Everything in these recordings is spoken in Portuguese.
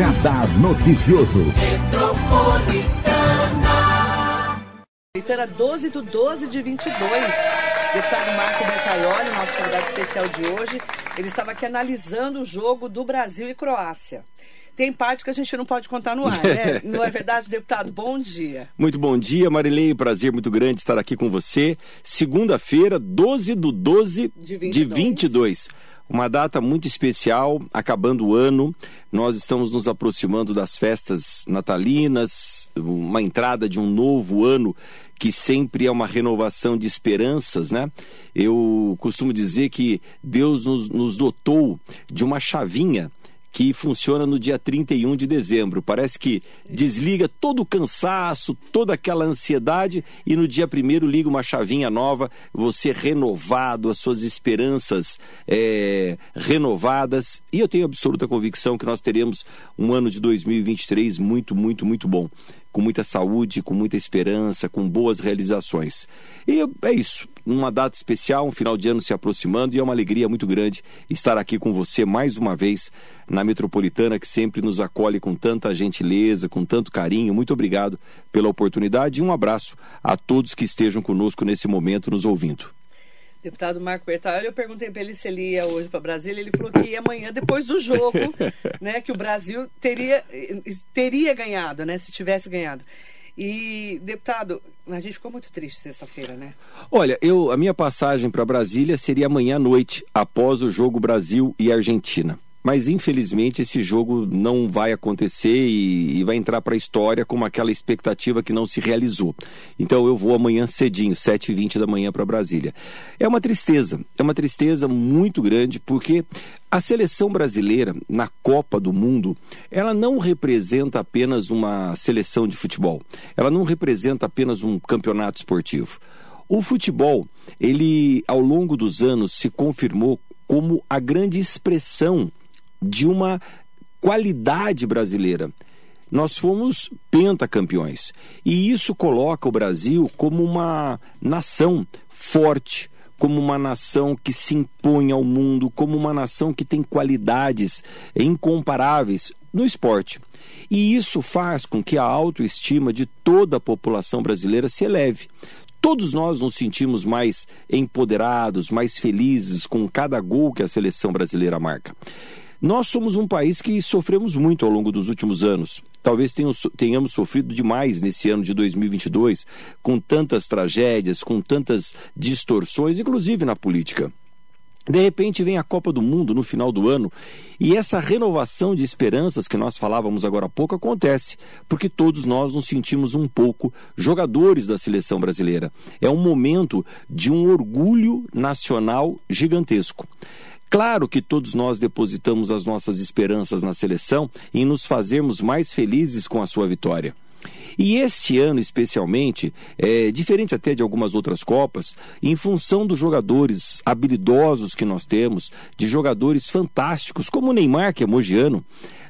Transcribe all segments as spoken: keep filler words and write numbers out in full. Radar Noticioso. Metropolitana. Leitera doze do doze de vinte e dois. Deputado Marco Bertaioli, nosso convidado especial de hoje, ele estava aqui analisando o jogo do Brasil e Croácia. Tem parte que a gente não pode contar no ar, né? Não é verdade, deputado? Bom dia. Muito bom dia, Marilene. Prazer muito grande estar aqui com você. Segunda-feira, doze do doze de vinte e dois. Uma data muito especial, acabando o ano. Nós estamos nos aproximando das festas natalinas, uma entrada de um novo ano que sempre é uma renovação de esperanças, né? Eu costumo dizer que Deus nos, nos dotou de uma chavinha que funciona no dia trinta e um de dezembro. Parece que desliga todo o cansaço, toda aquela ansiedade, e no dia primeiro liga uma chavinha nova, você renovado, as suas esperanças é, renovadas. E eu tenho absoluta convicção que nós teremos um ano de dois mil e vinte e três muito, muito, muito bom. Com muita saúde, com muita esperança, com boas realizações. E é isso, uma data especial, um final de ano se aproximando, e é uma alegria muito grande estar aqui com você mais uma vez na Metropolitana, que sempre nos acolhe com tanta gentileza, com tanto carinho. Muito obrigado pela oportunidade e um abraço a todos que estejam conosco nesse momento nos ouvindo. Deputado Marco Bertaioli, eu perguntei para ele se ele ia hoje para Brasília, ele falou que ia amanhã depois do jogo, né, que o Brasil teria, teria ganhado, né, se tivesse ganhado. E, deputado, a gente ficou muito triste sexta-feira, né? Olha, eu, a minha passagem para Brasília seria amanhã à noite, após o jogo Brasil e Argentina. Mas, infelizmente, esse jogo não vai acontecer e, e vai entrar para a história como aquela expectativa que não se realizou. Então, eu vou amanhã cedinho, sete e vinte da manhã, para Brasília. É uma tristeza, é uma tristeza muito grande, porque a seleção brasileira, na Copa do Mundo, ela não representa apenas uma seleção de futebol. Ela não representa apenas um campeonato esportivo. O futebol, ele, ao longo dos anos, se confirmou como a grande expressão de uma qualidade brasileira. Nós fomos pentacampeões e isso coloca o Brasil como uma nação forte, como uma nação que se impõe ao mundo, como uma nação que tem qualidades incomparáveis no esporte. E isso faz com que a autoestima de toda a população brasileira se eleve. Todos nós nos sentimos mais empoderados, mais felizes com cada gol que a seleção brasileira marca. Nós somos um país que sofremos muito ao longo dos últimos anos. Talvez tenhamos sofrido demais nesse ano de dois mil e vinte e dois, com tantas tragédias, com tantas distorções, inclusive na política. De repente vem a Copa do Mundo no final do ano e essa renovação de esperanças que nós falávamos agora há pouco acontece, porque todos nós nos sentimos um pouco jogadores da seleção brasileira. É um momento de um orgulho nacional gigantesco. Claro que todos nós depositamos as nossas esperanças na seleção e nos fazermos mais felizes com a sua vitória. E este ano, especialmente, é diferente até de algumas outras Copas, em função dos jogadores habilidosos que nós temos, de jogadores fantásticos, como o Neymar, que é mogiano,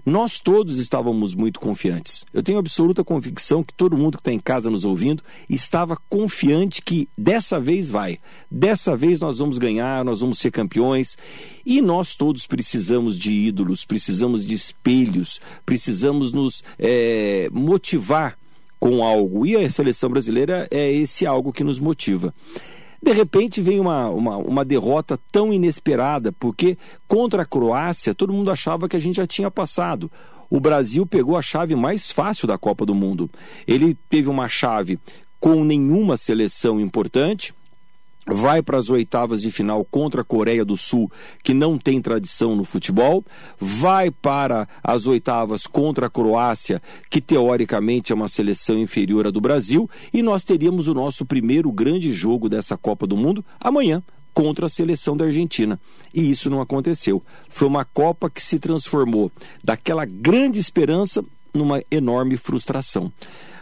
nós todos estávamos muito confiantes. Eu tenho absoluta convicção que todo mundo que está em casa nos ouvindo estava confiante que dessa vez vai, dessa vez nós vamos ganhar, nós vamos ser campeões. E nós todos precisamos de ídolos, precisamos de espelhos, precisamos nos é, motivar com algo. E a seleção brasileira é esse algo que nos motiva. De repente vem uma, uma, uma derrota tão inesperada, porque contra a Croácia todo mundo achava que a gente já tinha passado. O Brasil pegou a chave mais fácil da Copa do Mundo. Ele teve uma chave com nenhuma seleção importante, vai para as oitavas de final contra a Coreia do Sul, que não tem tradição no futebol, vai para as oitavas contra a Croácia, que teoricamente é uma seleção inferior à do Brasil, e nós teríamos o nosso primeiro grande jogo dessa Copa do Mundo amanhã, contra a seleção da Argentina. E isso não aconteceu. Foi uma Copa que se transformou daquela grande esperança numa enorme frustração.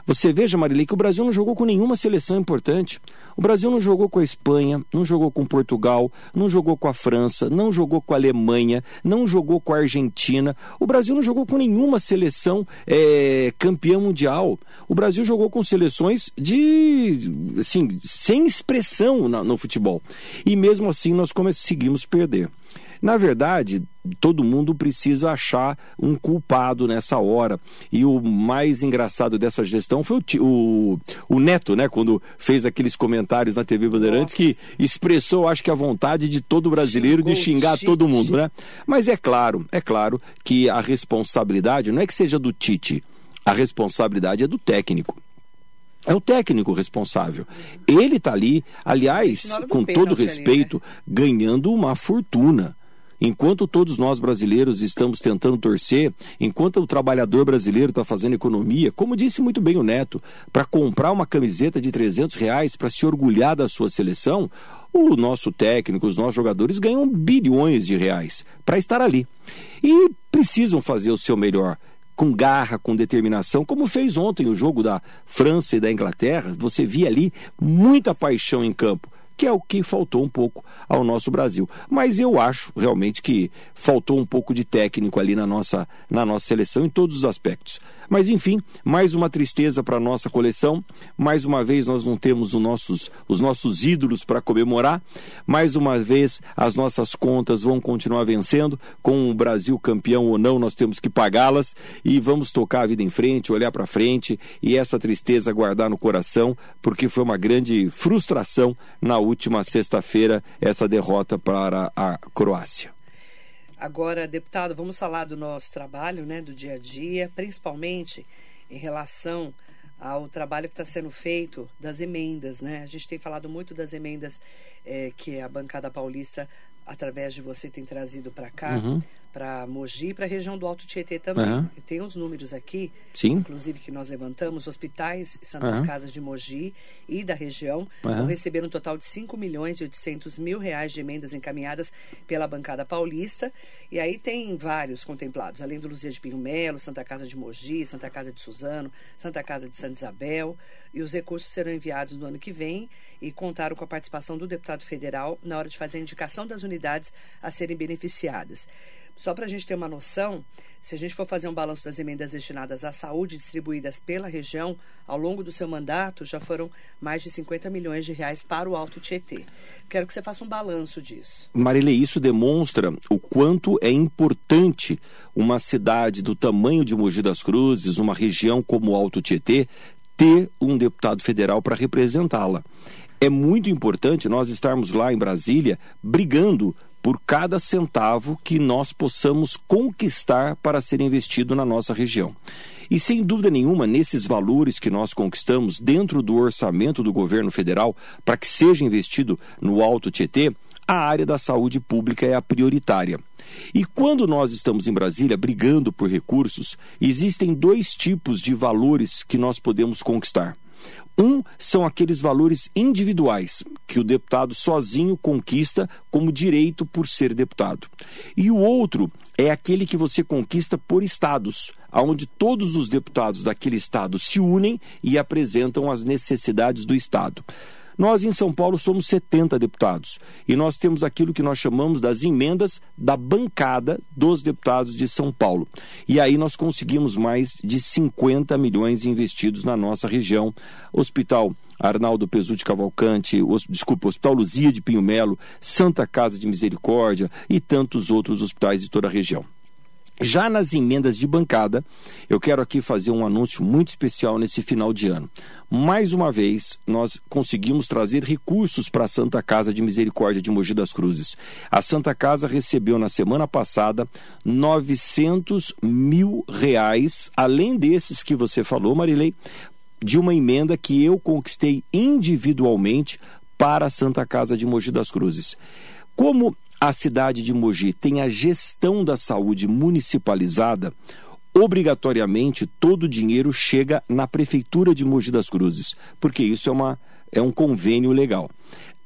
Você veja, Marilene, que o Brasil não jogou com nenhuma seleção importante. O Brasil não jogou com a Espanha, não jogou com Portugal, não jogou com a França, não jogou com a Alemanha, não jogou com a Argentina. O Brasil não jogou com nenhuma seleção é, campeã mundial. O Brasil jogou com seleções de, assim, sem expressão no, no futebol. E mesmo assim nós conseguimos perder. Na verdade, todo mundo precisa achar um culpado nessa hora. E o mais engraçado dessa gestão foi o, o, o Neto, né? Quando fez aqueles comentários na T V Bandeirantes, que expressou, acho que, a vontade de todo brasileiro de xingar todo mundo, né? Mas é claro, é claro que a responsabilidade não é que seja do Tite. A responsabilidade é do técnico. É o técnico responsável. Ele está ali, aliás, com todo respeito, ganhando uma fortuna. Enquanto todos nós brasileiros estamos tentando torcer, enquanto o trabalhador brasileiro está fazendo economia, como disse muito bem o Neto, para comprar uma camiseta de trezentos reais para se orgulhar da sua seleção, o nosso técnico, os nossos jogadores ganham bilhões de reais para estar ali. E precisam fazer o seu melhor, com garra, com determinação, como fez ontem o jogo da França e da Inglaterra. Você via ali muita paixão em campo, que é o que faltou um pouco ao nosso Brasil. Mas eu acho realmente que faltou um pouco de técnico ali na nossa, na nossa seleção, em todos os aspectos. Mas enfim, mais uma tristeza para a nossa coleção. Mais uma vez nós não temos os nossos, os nossos ídolos para comemorar. Mais uma vez as nossas contas vão continuar vencendo. Com o Brasil campeão ou não, nós temos que pagá-las. E vamos tocar a vida em frente, olhar para frente, e essa tristeza guardar no coração, porque foi uma grande frustração na última sexta-feira essa derrota para a Croácia. Agora, deputado, vamos falar do nosso trabalho, né, do dia a dia, principalmente em relação ao trabalho que está sendo feito das emendas, né? A gente tem falado muito das emendas é, que a bancada paulista, através de você, tem trazido para cá, uhum. para Mogi, para a região do Alto Tietê também. Uhum. Tem uns números aqui, sim, inclusive, que nós levantamos. Hospitais Santas uhum. Casas de Mogi e da região uhum. vão receber um total de cinco milhões e oitocentos mil reais de emendas encaminhadas pela bancada paulista. E aí tem vários contemplados, além do Luzia de Pinho Melo, Santa Casa de Mogi, Santa Casa de Suzano, Santa Casa de Santa Isabel. E os recursos serão enviados no ano que vem e contaram com a participação do deputado federal na hora de fazer a indicação das unidades a serem beneficiadas. Só para a gente ter uma noção, se a gente for fazer um balanço das emendas destinadas à saúde distribuídas pela região, ao longo do seu mandato, já foram mais de cinquenta milhões de reais para o Alto Tietê. Quero que você faça um balanço disso. Marilene, isso demonstra o quanto é importante uma cidade do tamanho de Mogi das Cruzes, uma região como o Alto Tietê, ter um deputado federal para representá-la. É muito importante nós estarmos lá em Brasília brigando por cada centavo que nós possamos conquistar para ser investido na nossa região. E sem dúvida nenhuma, nesses valores que nós conquistamos dentro do orçamento do governo federal para que seja investido no Alto Tietê, a área da saúde pública é a prioritária. E quando nós estamos em Brasília brigando por recursos, existem dois tipos de valores que nós podemos conquistar. Um são aqueles valores individuais que o deputado sozinho conquista como direito por ser deputado. E o outro é aquele que você conquista por estados, onde todos os deputados daquele estado se unem e apresentam as necessidades do estado. Nós, em São Paulo, somos setenta deputados e nós temos aquilo que nós chamamos das emendas da bancada dos deputados de São Paulo. E aí nós conseguimos mais de cinquenta milhões investidos na nossa região. Hospital Arnaldo Pesutti Cavalcante, os, desculpa, Hospital Luzia de Pinho Melo, Santa Casa de Misericórdia e tantos outros hospitais de toda a região. Já nas emendas de bancada, eu quero aqui fazer um anúncio muito especial nesse final de ano. Mais uma vez, nós conseguimos trazer recursos para a Santa Casa de Misericórdia de Mogi das Cruzes. A Santa Casa recebeu na semana passada novecentos mil reais, além desses que você falou, Marilei, de uma emenda que eu conquistei individualmente para a Santa Casa de Mogi das Cruzes. Como a cidade de Mogi tem a gestão da saúde municipalizada, obrigatoriamente todo o dinheiro chega na prefeitura de Mogi das Cruzes, porque isso é, uma, é um convênio legal.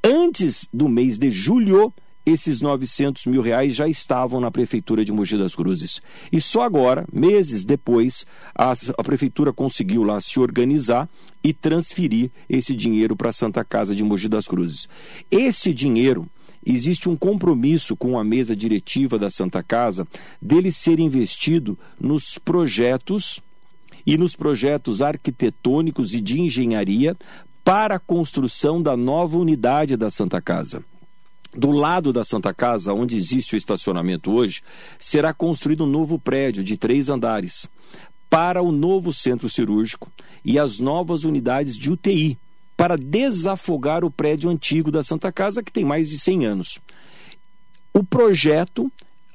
Antes do mês de julho, esses novecentos mil reais já estavam na prefeitura de Mogi das Cruzes. E só agora, meses depois, a, a prefeitura conseguiu lá se organizar e transferir esse dinheiro para a Santa Casa de Mogi das Cruzes. Esse dinheiro, existe um compromisso com a mesa diretiva da Santa Casa dele ser investido nos projetos e nos projetos arquitetônicos e de engenharia para a construção da nova unidade da Santa Casa. Do lado da Santa Casa, onde existe o estacionamento hoje, será construído um novo prédio de três andares para o novo centro cirúrgico e as novas unidades de U T I, para desafogar o prédio antigo da Santa Casa, que tem mais de cem anos. O projeto,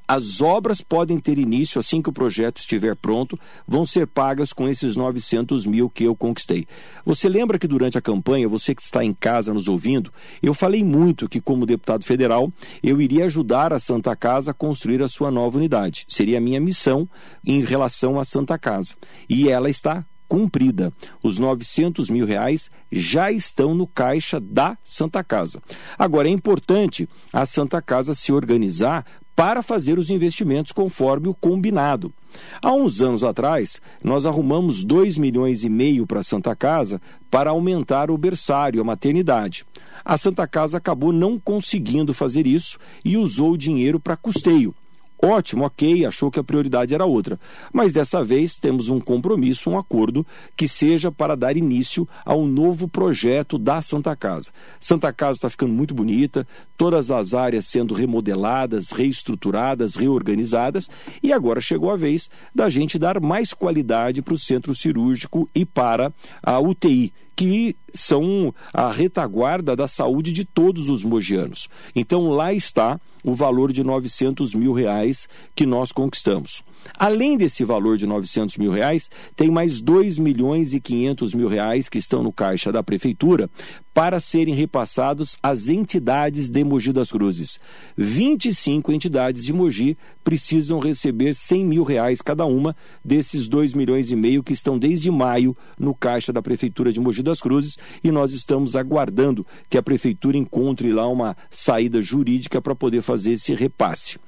as obras podem ter início assim que o projeto estiver pronto, vão ser pagas com esses novecentos mil que eu conquistei. Você lembra que durante a campanha, você que está em casa nos ouvindo, eu falei muito que, como deputado federal, eu iria ajudar a Santa Casa a construir a sua nova unidade. Seria a minha missão em relação à Santa Casa. E ela está cumprida. Os novecentos mil reais já estão no caixa da Santa Casa. Agora, é importante a Santa Casa se organizar para fazer os investimentos conforme o combinado. Há uns anos atrás, nós arrumamos dois milhões e meio para a Santa Casa para aumentar o berçário, a maternidade. A Santa Casa acabou não conseguindo fazer isso e usou o dinheiro para custeio. Ótimo, ok, achou que a prioridade era outra. Mas dessa vez temos um compromisso, um acordo que seja para dar início a um novo projeto da Santa Casa. Santa Casa está ficando muito bonita, todas as áreas sendo remodeladas, reestruturadas, reorganizadas. E agora chegou a vez da gente dar mais qualidade para o centro cirúrgico e para a U T I, que são a retaguarda da saúde de todos os mogianos. Então, lá está o valor de novecentos mil reais que nós conquistamos. Além desse valor de novecentos mil reais, tem mais dois milhões e quinhentos mil reais que estão no caixa da Prefeitura para serem repassados às entidades de Mogi das Cruzes. vinte e cinco entidades de Mogi precisam receber cem mil reais cada uma desses dois milhões e meio que estão desde maio no caixa da Prefeitura de Mogi das Cruzes, e nós estamos aguardando que a Prefeitura encontre lá uma saída jurídica para poder fazer esse repasse.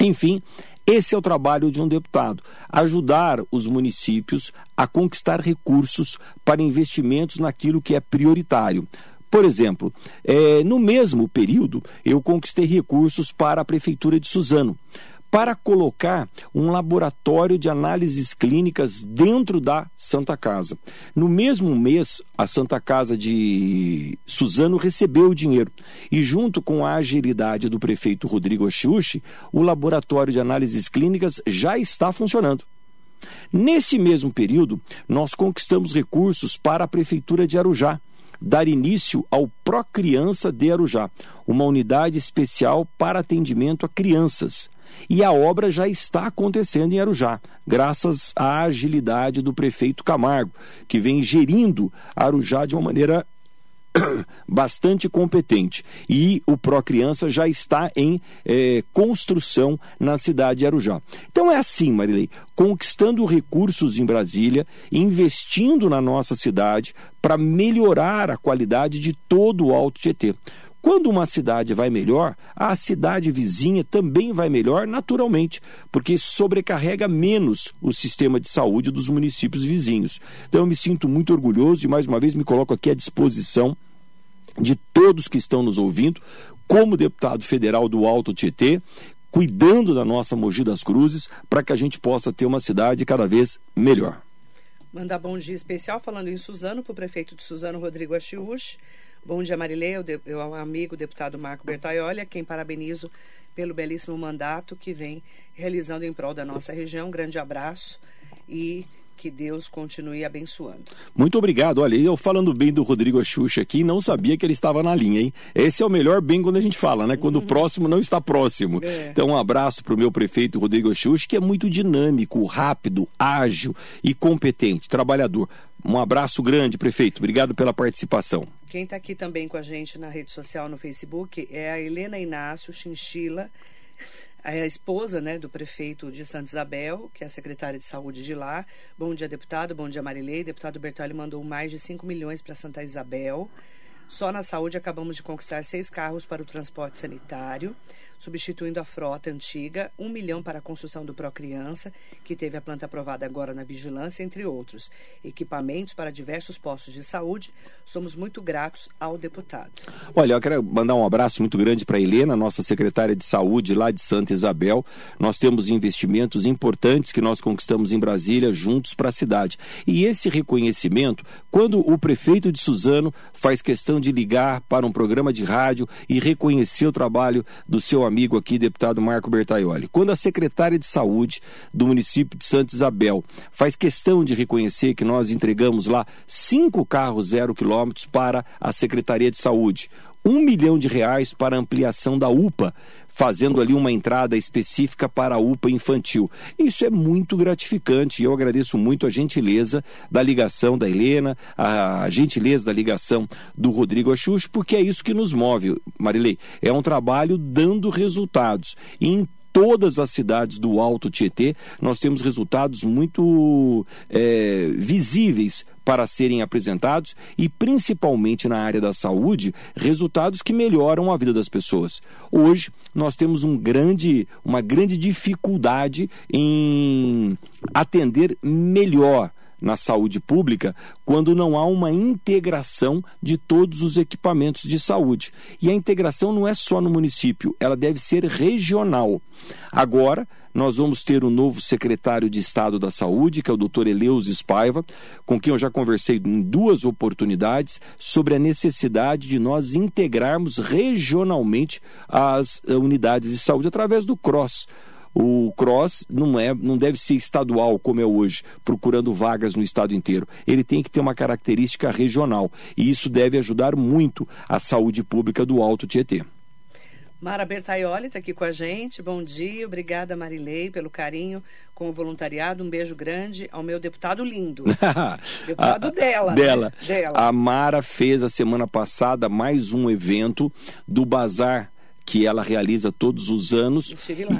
Enfim, esse é o trabalho de um deputado, ajudar os municípios a conquistar recursos para investimentos naquilo que é prioritário. Por exemplo, é, no mesmo período, eu conquistei recursos para a Prefeitura de Suzano, para colocar um laboratório de análises clínicas dentro da Santa Casa. No mesmo mês, a Santa Casa de Suzano recebeu o dinheiro e, junto com a agilidade do prefeito Rodrigo Ashiuchi, o laboratório de análises clínicas já está funcionando. Nesse mesmo período, nós conquistamos recursos para a Prefeitura de Arujá, dar início ao Procriança de Arujá, uma unidade especial para atendimento a crianças. E a obra já está acontecendo em Arujá, graças à agilidade do prefeito Camargo, que vem gerindo Arujá de uma maneira bastante competente. E o Procriança já está em eh, construção na cidade de Arujá. Então é assim, Marilene, conquistando recursos em Brasília, investindo na nossa cidade para melhorar a qualidade de todo o Alto Tietê. Quando uma cidade vai melhor, a cidade vizinha também vai melhor naturalmente, porque sobrecarrega menos o sistema de saúde dos municípios vizinhos. Então eu me sinto muito orgulhoso e, mais uma vez, me coloco aqui à disposição de todos que estão nos ouvindo, como deputado federal do Alto Tietê, cuidando da nossa Mogi das Cruzes, para que a gente possa ter uma cidade cada vez melhor. Mandar bom dia especial, falando em Suzano, para o prefeito de Suzano, Rodrigo Ashiuchi. Bom dia, Marilene, eu ao amigo deputado Marco Bertaioli, a quem parabenizo pelo belíssimo mandato que vem realizando em prol da nossa região. Um grande abraço e que Deus continue abençoando. Muito obrigado. Olha, eu falando bem do Rodrigo Ashiuchi aqui, não sabia que ele estava na linha, hein? Esse é o melhor bem quando a gente fala, né? Quando uhum. o próximo não está próximo. É. Então, um abraço para o meu prefeito Rodrigo Ashiuchi, que é muito dinâmico, rápido, ágil e competente, trabalhador. Um abraço grande, prefeito. Obrigado pela participação. Quem está aqui também com a gente na rede social, no Facebook, é a Helena Inácio Chinchila, a esposa, né, do prefeito de Santa Isabel, que é a secretária de saúde de lá. Bom dia, deputado. Bom dia, Marilene. Deputado Bertaioli mandou mais de cinco milhões para Santa Isabel. Só na saúde acabamos de conquistar seis carros para o transporte sanitário. substituindo a frota antiga, um milhão para a construção do Procriança, que teve a planta aprovada agora na Vigilância, entre outros. Equipamentos para diversos postos de saúde. Somos muito gratos ao deputado. Olha, eu quero mandar um abraço muito grande para a Helena, nossa secretária de saúde lá de Santa Isabel. Nós temos investimentos importantes que nós conquistamos em Brasília juntos para a cidade. E esse reconhecimento, quando o prefeito de Suzano faz questão de ligar para um programa de rádio e reconhecer o trabalho do seu amigo aqui, deputado Marco Bertaioli. Quando a secretária de saúde do município de Santa Isabel faz questão de reconhecer que nós entregamos lá cinco carros zero quilômetros para a Secretaria de Saúde, um milhão de reais para ampliação da UPA, fazendo ali uma entrada específica para a UPA infantil. Isso é muito gratificante e eu agradeço muito a gentileza da ligação da Helena, a gentileza da ligação do Rodrigo Ashiuchi, porque é isso que nos move, Marilei. É um trabalho dando resultados. Em todas as cidades do Alto Tietê, nós temos resultados muito é, visíveis para serem apresentados e, principalmente na área da saúde, resultados que melhoram a vida das pessoas. Hoje, nós temos um grande, uma grande dificuldade em atender melhor na saúde pública, quando não há uma integração de todos os equipamentos de saúde. E a integração não é só no município, ela deve ser regional. Agora, nós vamos ter um novo secretário de Estado da Saúde, que é o doutor Eleusis Spaiva, com quem eu já conversei em duas oportunidades sobre a necessidade de nós integrarmos regionalmente as unidades de saúde através do CROSS. O CROSS não, é, não deve ser estadual como é hoje, procurando vagas no estado inteiro. Ele tem que ter uma característica regional e isso deve ajudar muito a saúde pública do Alto Tietê. Mara Bertaioli está aqui com a gente, bom dia, obrigada Marilei pelo carinho com o voluntariado, um beijo grande ao meu deputado lindo, deputado a, dela, dela. Né? dela. A Mara fez a semana passada mais um evento do Bazar, que ela realiza todos os anos.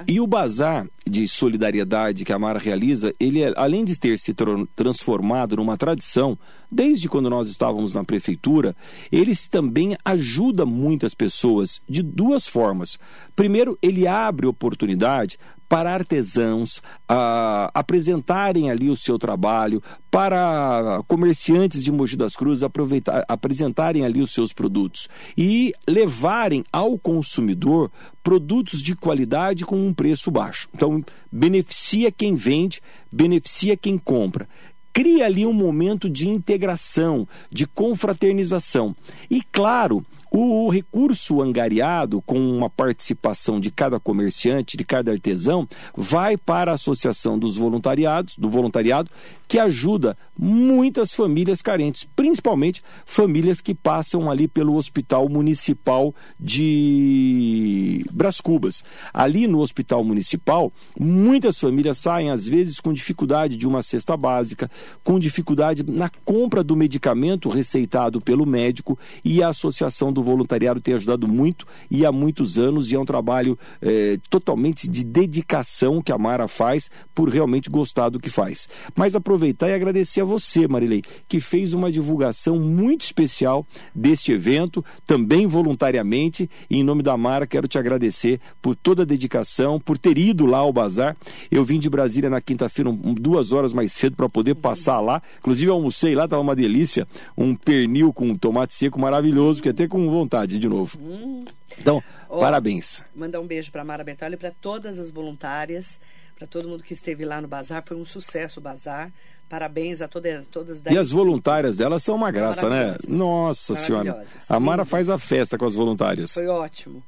E, e o Bazar de Solidariedade que a Mara realiza, ele é, além de ter se tr- transformado numa tradição, desde quando nós estávamos na prefeitura, ele também ajuda muitas pessoas de duas formas. Primeiro, ele abre oportunidade para artesãos a, apresentarem ali o seu trabalho, para comerciantes de Mogi das Cruzes aproveitar, apresentarem ali os seus produtos e levarem ao consumidor produtos de qualidade com um preço baixo. Então, beneficia quem vende, beneficia quem compra. Cria ali um momento de integração, de confraternização. E, claro, o recurso angariado com uma participação de cada comerciante, de cada artesão, vai para a Associação dos Voluntariados, do Voluntariado, que ajuda muitas famílias carentes, principalmente famílias que passam ali pelo Hospital Municipal de Bras Cubas. Ali no Hospital Municipal, muitas famílias saem, às vezes, com dificuldade de uma cesta básica, com dificuldade na compra do medicamento receitado pelo médico, e a Associação do O voluntariado tem ajudado muito e há muitos anos, e é um trabalho é, totalmente de dedicação que a Mara faz por realmente gostar do que faz. Mas aproveitar e agradecer a você, Marilei, que fez uma divulgação muito especial deste evento, também voluntariamente, e em nome da Mara quero te agradecer por toda a dedicação, por ter ido lá ao Bazar. Eu vim de Brasília na quinta-feira, um, duas horas mais cedo para poder passar lá, inclusive almocei lá, estava uma delícia, um pernil com tomate seco maravilhoso, fiquei até com vontade de novo. Hum. Então, oh, parabéns. Mandar um beijo para a Mara Bertaioli, para todas as voluntárias, para todo mundo que esteve lá no Bazar. Foi um sucesso o Bazar. Parabéns a todas, todas da... E as voluntárias delas são uma graça, né? Nossa Senhora. A Mara faz a festa com as voluntárias. Foi ótimo.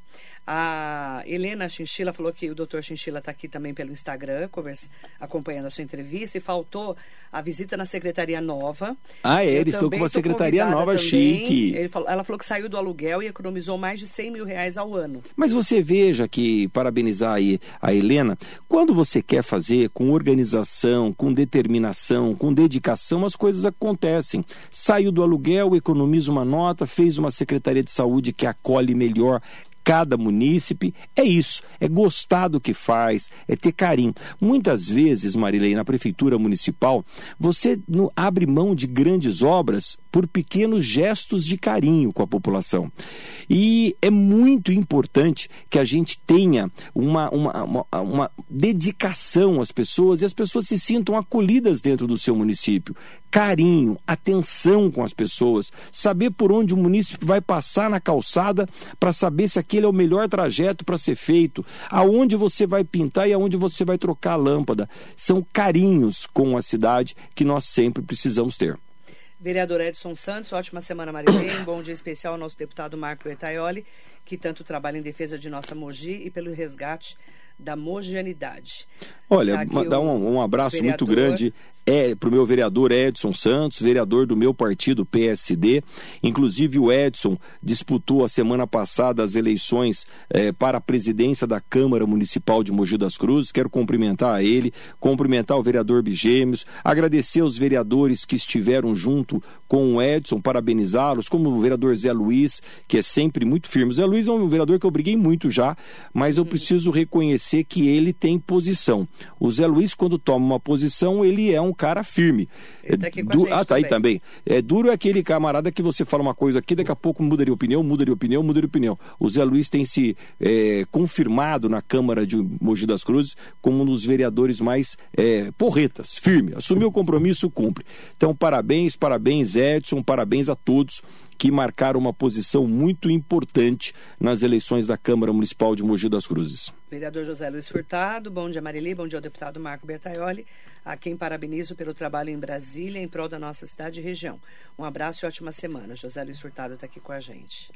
A Helena Chinchila falou que o doutor Chinchila está aqui também pelo Instagram, conversa, acompanhando a sua entrevista, e faltou a visita na Secretaria Nova. Ah, é, eles estão com uma Secretaria Nova também. Chique. Ele falou, ela falou que saiu do aluguel e economizou mais de cem mil reais ao ano. Mas você veja que, parabenizar aí a Helena, quando você quer fazer com organização, com determinação, com dedicação, as coisas acontecem. Saiu do aluguel, economiza uma nota, fez uma Secretaria de Saúde que acolhe melhor cada munícipe. É isso, é gostar do que faz, é ter carinho. Muitas vezes, Marilei, na prefeitura municipal, você não abre mão de grandes obras por pequenos gestos de carinho com a população. E é muito importante que a gente tenha uma, uma, uma, uma dedicação às pessoas e as pessoas se sintam acolhidas dentro do seu município. Carinho, atenção com as pessoas, saber por onde o município vai passar na calçada para saber se aquele é o melhor trajeto para ser feito, aonde você vai pintar e aonde você vai trocar a lâmpada. São carinhos com a cidade que nós sempre precisamos ter. Vereador Edson Santos, ótima semana, Marilene. Um bom dia especial ao nosso deputado Marco Bertaioli, que tanto trabalha em defesa de nossa Mogi e pelo resgate da mogianidade. Olha, dá um, um abraço vereador... muito grande é, para o meu vereador Edson Santos, vereador do meu partido P S D. Inclusive o Edson disputou a semana passada as eleições é, para a presidência da Câmara Municipal de Mogi das Cruzes. Quero cumprimentar a ele, cumprimentar o vereador Bigêmeos, agradecer aos vereadores que estiveram junto com o Edson, parabenizá-los, como o vereador Zé Luiz, que é sempre muito firme. Zé Luiz é um vereador que eu briguei muito já, mas eu hum. preciso reconhecer que ele tem posição. O Zé Luiz, quando toma uma posição, ele é um cara firme. Ele tá aqui com a gente. Ah, tá aí também. É duro é aquele camarada que você fala uma coisa aqui, daqui a pouco muda de opinião, muda de opinião, muda de opinião. O Zé Luiz tem se é, confirmado na Câmara de Mogi das Cruzes como um dos vereadores mais é, porretas, firme. Assumiu o compromisso, cumpre. Então, parabéns, parabéns, Edson, parabéns a todos que marcaram uma posição muito importante nas eleições da Câmara Municipal de Mogi das Cruzes. Vereador José Luiz Furtado, bom dia, Marilene, bom dia ao deputado Marco Bertaioli, a quem parabenizo pelo trabalho em Brasília, em prol da nossa cidade e região. Um abraço e ótima semana. José Luiz Furtado está aqui com a gente.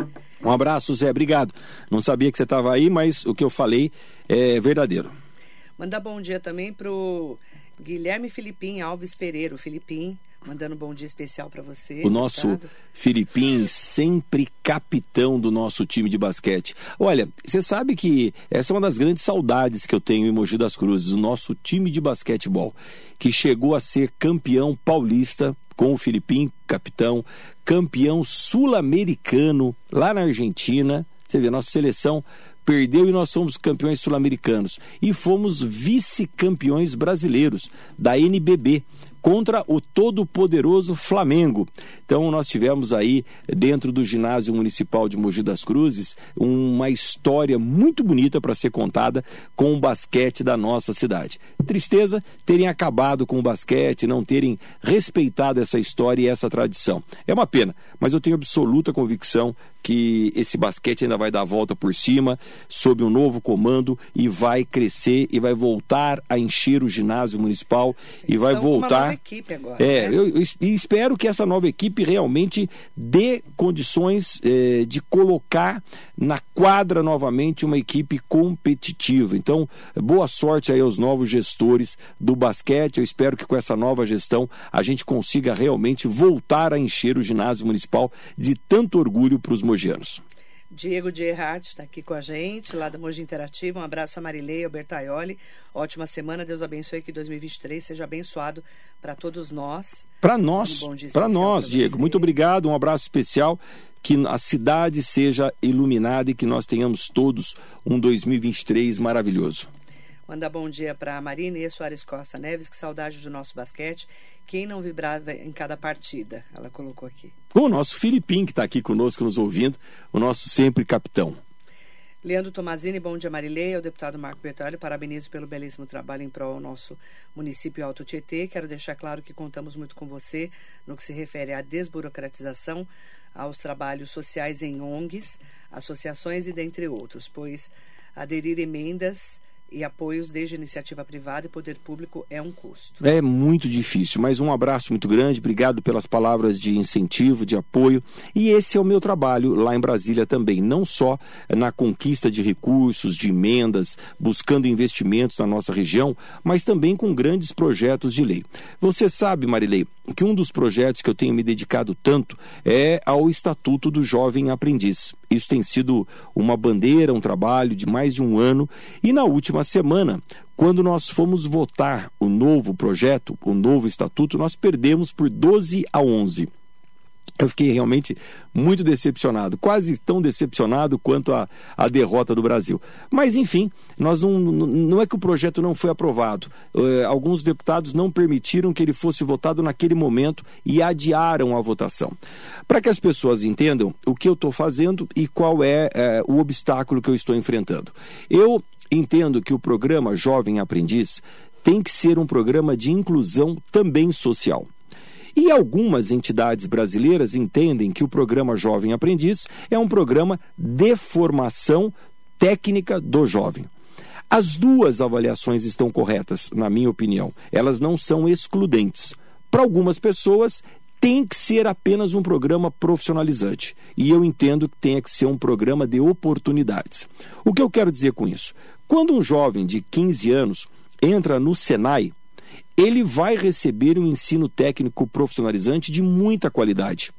Um abraço, Zé, obrigado. Não sabia que você estava aí, mas o que eu falei é verdadeiro. Mandar bom dia também para o Guilherme Filipim Alves Pereira, o Filipim, mandando um bom dia especial para você. O nosso deputado Filipim, sempre capitão do nosso time de basquete. Olha, você sabe que essa é uma das grandes saudades que eu tenho em Mogi das Cruzes, o nosso time de basquetebol, que chegou a ser campeão paulista com o Filipim, capitão, campeão sul-americano lá na Argentina. Você vê, a nossa seleção perdeu e nós somos campeões sul-americanos. E fomos vice-campeões brasileiros da N B B contra o todo-poderoso Flamengo. Então nós tivemos aí, dentro do ginásio municipal de Mogi das Cruzes, uma história muito bonita para ser contada com o basquete da nossa cidade. Tristeza terem acabado com o basquete, não terem respeitado essa história e essa tradição. É uma pena, mas eu tenho absoluta convicção que esse basquete ainda vai dar a volta por cima, sob um novo comando, e vai crescer e vai voltar a encher o ginásio municipal. Eles e vai voltar... equipe agora. É, eu, eu espero que essa nova equipe realmente dê condições eh, de colocar na quadra novamente uma equipe competitiva. Então, boa sorte aí aos novos gestores do basquete. Eu espero que com essa nova gestão a gente consiga realmente voltar a encher o ginásio municipal de tanto orgulho para os mogianos. Diego de Erhardt está aqui com a gente, lá da Mogi Interativa. Um abraço a Marilei, ao Bertaioli. Ótima semana, Deus abençoe, que dois mil e vinte e três seja abençoado para todos nós. Para nós, um para nós, Diego. Muito obrigado, um abraço especial. Que a cidade seja iluminada e que nós tenhamos todos um dois mil e vinte e três maravilhoso. Mandar bom dia para a Marina Soares Costa Neves, que saudade do nosso basquete. Quem não vibrava em cada partida, ela colocou aqui. O nosso Filipim, que está aqui conosco, nos ouvindo, o nosso sempre capitão. Leandro Tomazini, bom dia, Marilei, ao deputado Marco Bertaioli, parabenizo pelo belíssimo trabalho em prol ao nosso município Alto Tietê. Quero deixar claro que contamos muito com você no que se refere à desburocratização, aos trabalhos sociais em O N Gs, associações e dentre outros, pois aderir emendas e apoios desde iniciativa privada e poder público é um custo. É muito difícil, mas um abraço muito grande, obrigado pelas palavras de incentivo, de apoio, e esse é o meu trabalho lá em Brasília também, não só na conquista de recursos, de emendas, buscando investimentos na nossa região, mas também com grandes projetos de lei. Você sabe, Marilei, que um dos projetos que eu tenho me dedicado tanto é ao Estatuto do Jovem Aprendiz. Isso tem sido uma bandeira, um trabalho de mais de um ano, e na última semana, quando nós fomos votar o novo projeto, o novo estatuto, nós perdemos por doze a onze. Eu fiquei realmente muito decepcionado, quase tão decepcionado quanto a, a derrota do Brasil. Mas, enfim, nós não, não é que o projeto não foi aprovado. Uh, alguns deputados não permitiram que ele fosse votado naquele momento e adiaram a votação. Para que as pessoas entendam o que eu estou fazendo e qual é uh, o obstáculo que eu estou enfrentando. Eu entendo que o programa Jovem Aprendiz tem que ser um programa de inclusão também social. E algumas entidades brasileiras entendem que o programa Jovem Aprendiz é um programa de formação técnica do jovem. As duas avaliações estão corretas, na minha opinião. Elas não são excludentes. Para algumas pessoas, tem que ser apenas um programa profissionalizante. E eu entendo que tem que ser um programa de oportunidades. O que eu quero dizer com isso? Quando um jovem de quinze anos entra no SENAI, ele vai receber um ensino técnico profissionalizante de muita qualidade.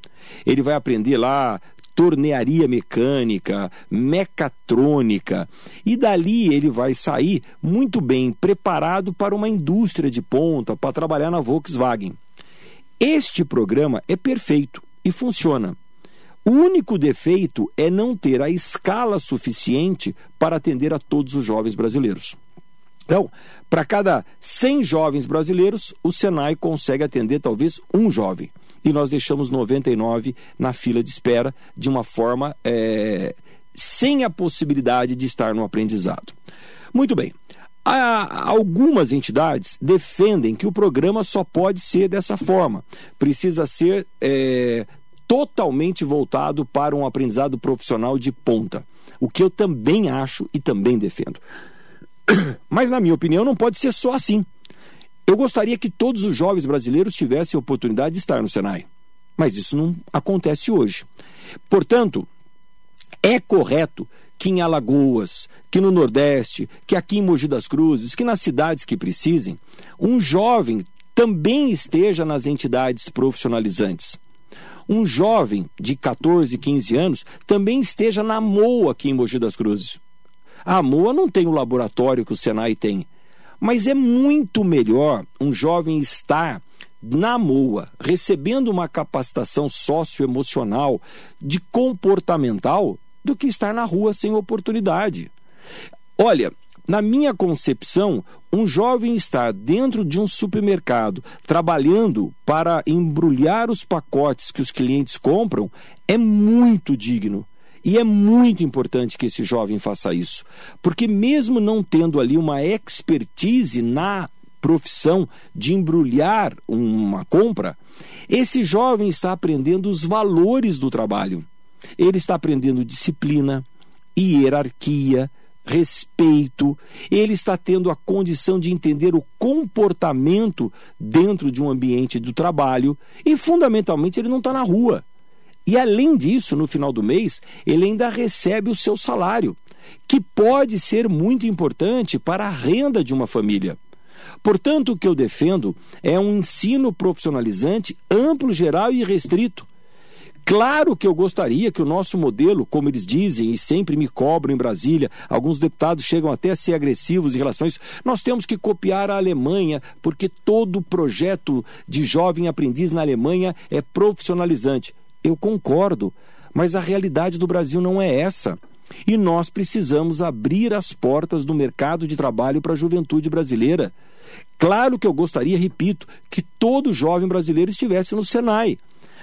Ele vai aprender lá tornearia mecânica, mecatrônica, e dali ele vai sair muito bem preparado para uma indústria de ponta, para trabalhar na Volkswagen. Este programa é perfeito e funciona. O único defeito é não ter a escala suficiente para atender a todos os jovens brasileiros. Então, para cada cem jovens brasileiros, o SENAI consegue atender talvez um jovem. E nós deixamos noventa e nove na fila de espera, de uma forma é, sem a possibilidade de estar no aprendizado. Muito bem. Há algumas entidades defendem que o programa só pode ser dessa forma. Precisa ser é, totalmente voltado para um aprendizado profissional de ponta. O que eu também acho e também defendo. Mas, na minha opinião, não pode ser só assim. Eu gostaria que todos os jovens brasileiros tivessem a oportunidade de estar no SENAI. Mas isso não acontece hoje. Portanto, é correto que em Alagoas, que no Nordeste, que aqui em Mogi das Cruzes, que nas cidades que precisem, um jovem também esteja nas entidades profissionalizantes. Um jovem de quatorze, quinze anos também esteja na M O A aqui em Mogi das Cruzes. A M O A não tem o laboratório que o SENAI tem, mas é muito melhor um jovem estar na M O A, recebendo uma capacitação socioemocional, de comportamental, do que estar na rua sem oportunidade. Olha, na minha concepção, um jovem estar dentro de um supermercado, trabalhando para embrulhar os pacotes que os clientes compram, é muito digno. E é muito importante que esse jovem faça isso, porque mesmo não tendo ali uma expertise na profissão de embrulhar uma compra, esse jovem está aprendendo os valores do trabalho. Ele está aprendendo disciplina, hierarquia, respeito. Ele está tendo a condição de entender o comportamento dentro de um ambiente do trabalho e, fundamentalmente, ele não está na rua. E, além disso, no final do mês, ele ainda recebe o seu salário, que pode ser muito importante para a renda de uma família. Portanto, o que eu defendo é um ensino profissionalizante amplo, geral e restrito. Claro que eu gostaria que o nosso modelo, como eles dizem e sempre me cobram em Brasília, alguns deputados chegam até a ser agressivos em relação a isso, nós temos que copiar a Alemanha, porque todo projeto de jovem aprendiz na Alemanha é profissionalizante. Eu concordo, mas a realidade do Brasil não é essa. E nós precisamos abrir as portas do mercado de trabalho para a juventude brasileira. Claro que eu gostaria, repito, que todo jovem brasileiro estivesse no SENAI.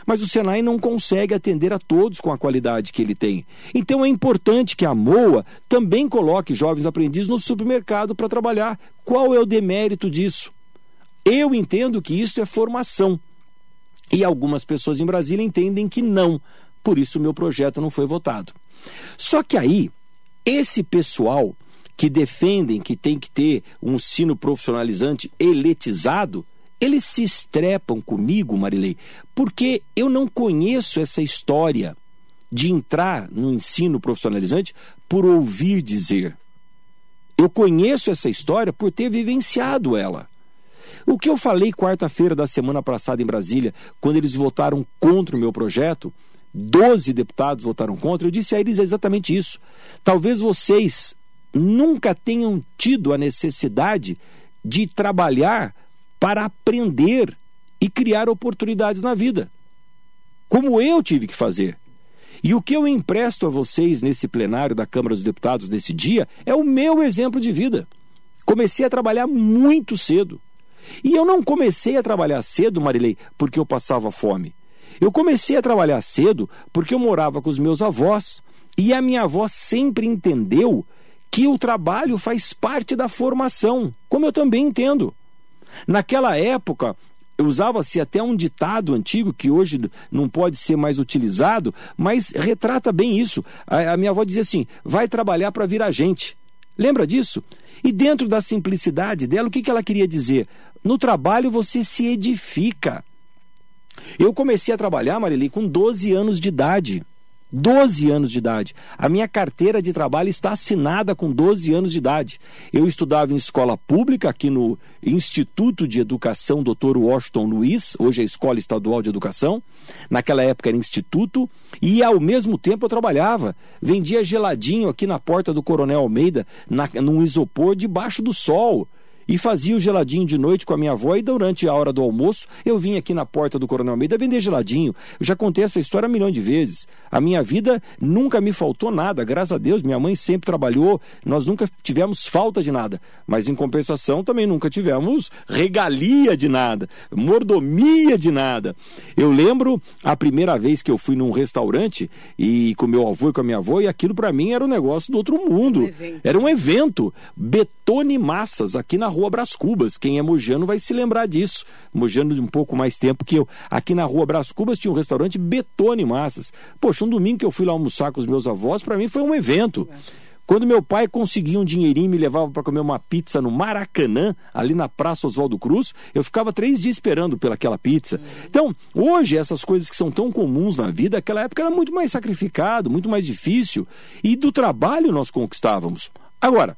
Mas o SENAI não consegue atender a todos com a qualidade que ele tem. Então é importante que a M O A também coloque jovens aprendizes no supermercado para trabalhar. Qual é o demérito disso? Eu entendo que isso é formação. E algumas pessoas em Brasília entendem que não, por isso o meu projeto não foi votado. Só que aí, esse pessoal que defendem que tem que ter um ensino profissionalizante elitizado, eles se estrepam comigo, Marilene, porque eu não conheço essa história de entrar no ensino profissionalizante por ouvir dizer. Eu conheço essa história por ter vivenciado ela. O que eu falei quarta-feira da semana passada em Brasília, quando eles votaram contra o meu projeto, doze deputados votaram contra, eu disse a eles exatamente isso. Talvez vocês nunca tenham tido a necessidade de trabalhar para aprender e criar oportunidades na vida. como eu tive que fazer. E o que eu empresto a vocês nesse plenário da Câmara dos Deputados nesse dia é o meu exemplo de vida. Comecei a trabalhar muito cedo. E eu não comecei a trabalhar cedo, Marilene, porque eu passava fome. Eu comecei a trabalhar cedo porque eu morava com os meus avós e a minha avó sempre entendeu que o trabalho faz parte da formação, como eu também entendo. Naquela época, usava-se até um ditado antigo que hoje não pode ser mais utilizado, mas retrata bem isso. A, a minha avó dizia assim: vai trabalhar para virar gente. Lembra disso? E dentro da simplicidade dela, o que, que ela queria dizer? No trabalho você se edifica. Eu comecei a trabalhar, Marilene, com doze anos de idade. doze anos de idade. A minha carteira de trabalho está assinada com doze anos de idade. Eu estudava em escola pública aqui no Instituto de Educação doutor Washington Luiz, hoje é Escola Estadual de Educação. Naquela época era instituto e ao mesmo tempo eu trabalhava. Vendia geladinho aqui na porta do Coronel Almeida, na, num isopor debaixo do sol. E fazia o geladinho de noite com a minha avó e durante a hora do almoço eu vim aqui na porta do Coronel Almeida vender geladinho. Eu já contei essa história milhões de vezes. A minha vida nunca me faltou nada, graças a Deus. Minha mãe sempre trabalhou, nós nunca tivemos falta de nada. Mas em compensação também nunca tivemos regalia de nada, mordomia de nada. Eu lembro a primeira vez que eu fui num restaurante e com meu avô e com a minha avó e aquilo para mim era um negócio do outro mundo. Era um evento. Betone Massas, aqui na Rua Brás Cubas, quem é mogiano vai se lembrar disso, mogiano de um pouco mais tempo que eu, aqui na Rua Brás Cubas tinha um restaurante Betone Massas. Poxa, um domingo que eu fui lá almoçar com os meus avós, para mim foi um evento. Quando meu pai conseguia um dinheirinho e me levava para comer uma pizza no Maracanã, ali na Praça Oswaldo Cruz, eu ficava três dias esperando pelaquela pizza. Então, hoje, essas coisas que são tão comuns na vida, aquela época era muito mais sacrificado, muito mais difícil, e do trabalho nós conquistávamos. Agora,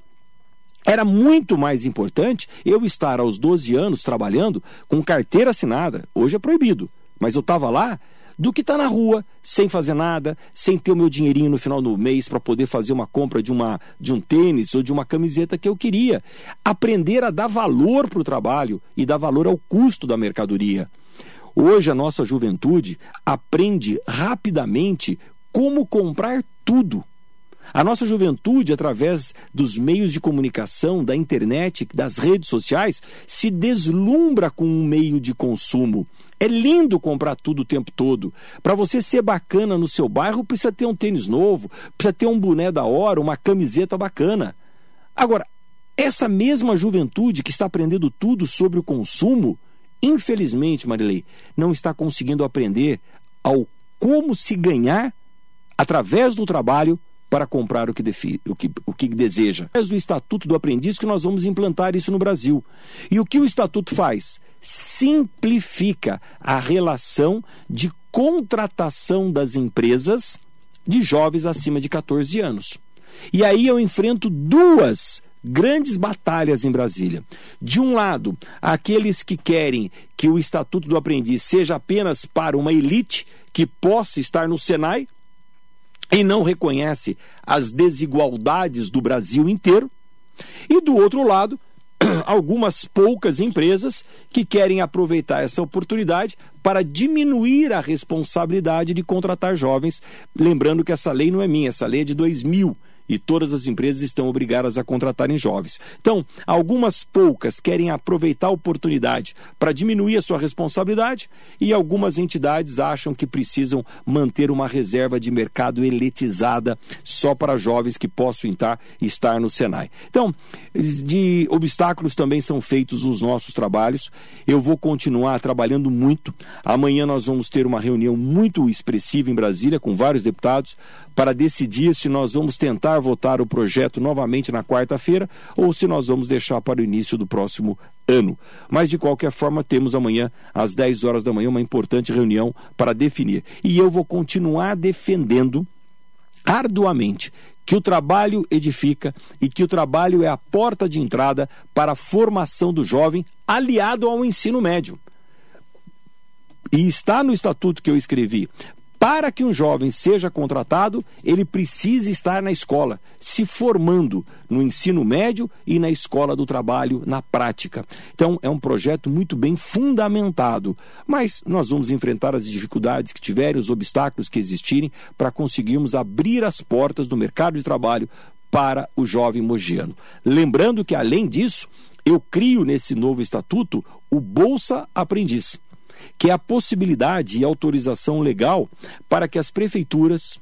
era muito mais importante eu estar aos doze anos trabalhando com carteira assinada, hoje é proibido, mas eu estava lá, do que estar na rua, sem fazer nada, sem ter o meu dinheirinho no final do mês para poder fazer uma compra de, uma, de um tênis ou de uma camiseta que eu queria. Aprender a dar valor para o trabalho e dar valor ao custo da mercadoria. Hoje a nossa juventude aprende rapidamente como comprar tudo. A nossa juventude, através dos meios de comunicação, da internet, das redes sociais, se deslumbra com um meio de consumo. É lindo comprar tudo o tempo todo. Para você ser bacana no seu bairro, precisa ter um tênis novo, precisa ter um boné da hora, uma camiseta bacana. Agora, essa mesma juventude que está aprendendo tudo sobre o consumo, infelizmente, Marilene, não está conseguindo aprender ao como se ganhar através do trabalho para comprar o que, defi- o que, o que deseja. Através do Estatuto do Aprendiz que nós vamos implantar isso no Brasil. E o que o Estatuto faz? Simplifica a relação de contratação das empresas de jovens acima de catorze anos. E aí eu enfrento duas grandes batalhas em Brasília. De um lado, aqueles que querem que o Estatuto do Aprendiz seja apenas para uma elite que possa estar no SENAI, e não reconhece as desigualdades do Brasil inteiro, e do outro lado, algumas poucas empresas que querem aproveitar essa oportunidade para diminuir a responsabilidade de contratar jovens, lembrando que essa lei não é minha, essa lei é de dois mil, e todas as empresas estão obrigadas a contratarem jovens. Então, algumas poucas querem aproveitar a oportunidade para diminuir a sua responsabilidade e algumas entidades acham que precisam manter uma reserva de mercado elitizada só para jovens que possam estar no SENAI. Então, de obstáculos também são feitos os nossos trabalhos. Eu vou continuar trabalhando muito. Amanhã nós vamos ter uma reunião muito expressiva em Brasília com vários deputados para decidir se nós vamos tentar votar o projeto novamente na quarta-feira ou se nós vamos deixar para o início do próximo ano. Mas de qualquer forma temos amanhã às dez horas da manhã uma importante reunião para definir. E eu vou continuar defendendo arduamente que o trabalho edifica e que o trabalho é a porta de entrada para a formação do jovem aliado ao ensino médio. E está no estatuto que eu escrevi para que um jovem seja contratado, ele precisa estar na escola, se formando no ensino médio e na escola do trabalho, na prática. Então, é um projeto muito bem fundamentado, mas nós vamos enfrentar as dificuldades que tiverem, os obstáculos que existirem, para conseguirmos abrir as portas do mercado de trabalho para o jovem mogiano. Lembrando que, além disso, eu crio nesse novo estatuto o Bolsa Aprendiz, que é a possibilidade e autorização legal para que as prefeituras,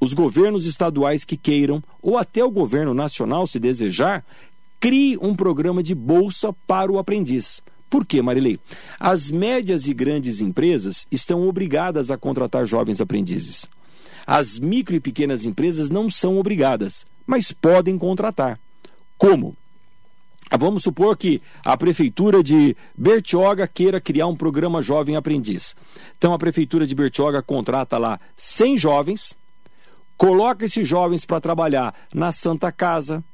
os governos estaduais que queiram, ou até o governo nacional, se desejar, crie um programa de bolsa para o aprendiz. Por quê, Marilene? As médias e grandes empresas estão obrigadas a contratar jovens aprendizes. As micro e pequenas empresas não são obrigadas, mas podem contratar. Como? Vamos supor que a prefeitura de Bertioga queira criar um programa Jovem Aprendiz. Então a prefeitura de Bertioga contrata lá cem jovens, coloca esses jovens para trabalhar na Santa Casa,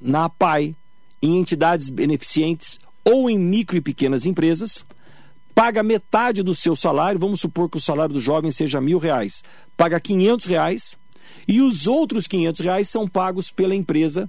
na P A I, em entidades beneficentes ou em micro e pequenas empresas, paga metade do seu salário, vamos supor que o salário do jovem seja mil reais, paga quinhentos reais e os outros quinhentos reais são pagos pela empresa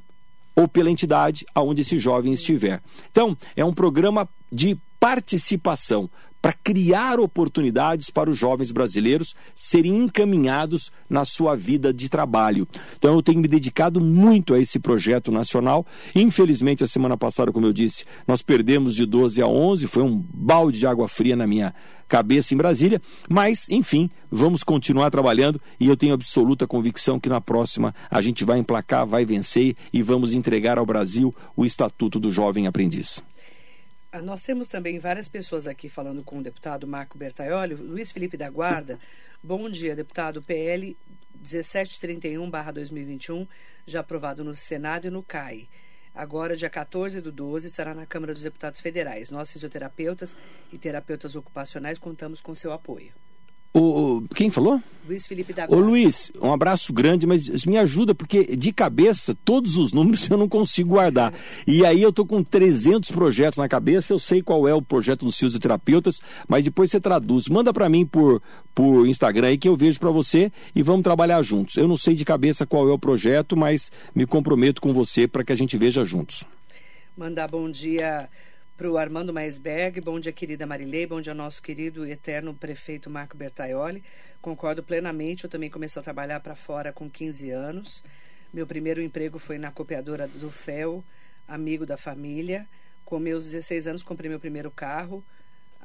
ou pela entidade aonde esse jovem estiver. Então, é um programa de participação para criar oportunidades para os jovens brasileiros serem encaminhados na sua vida de trabalho. Então, eu tenho me dedicado muito a esse projeto nacional. Infelizmente, a semana passada, como eu disse, nós perdemos de doze a onze, foi um balde de água fria na minha cabeça em Brasília, mas, enfim, vamos continuar trabalhando e eu tenho absoluta convicção que na próxima a gente vai emplacar, vai vencer e vamos entregar ao Brasil o Estatuto do Jovem Aprendiz. Nós temos também várias pessoas aqui falando com o deputado Marco Bertaioli. Luiz Felipe da Guarda, bom dia, deputado. P L mil setecentos e trinta e um barra dois mil e vinte e um, já aprovado no Senado e no C A I. Agora, dia quatorze do doze, estará na Câmara dos Deputados Federais. Nós, fisioterapeutas e terapeutas ocupacionais, contamos com seu apoio. O, o, quem falou? Luiz Felipe da Guarda. Ô Luiz, um abraço grande, mas me ajuda porque de cabeça todos os números eu não consigo guardar. E aí eu tô com trezentos projetos na cabeça, eu sei qual é o projeto dos fisioterapeutas, mas depois você traduz. Manda para mim por, por Instagram aí que eu vejo para você e vamos trabalhar juntos. Eu não sei de cabeça qual é o projeto, mas me comprometo com você para que a gente veja juntos. Mandar bom dia para o Armando Maisberg, bom dia querida Marilei, bom dia ao nosso querido e eterno prefeito Marco Bertaioli. Concordo plenamente, eu também comecei a trabalhar para fora com quinze anos. Meu primeiro emprego foi na copiadora do F E L, amigo da família. Com meus dezesseis anos comprei meu primeiro carro,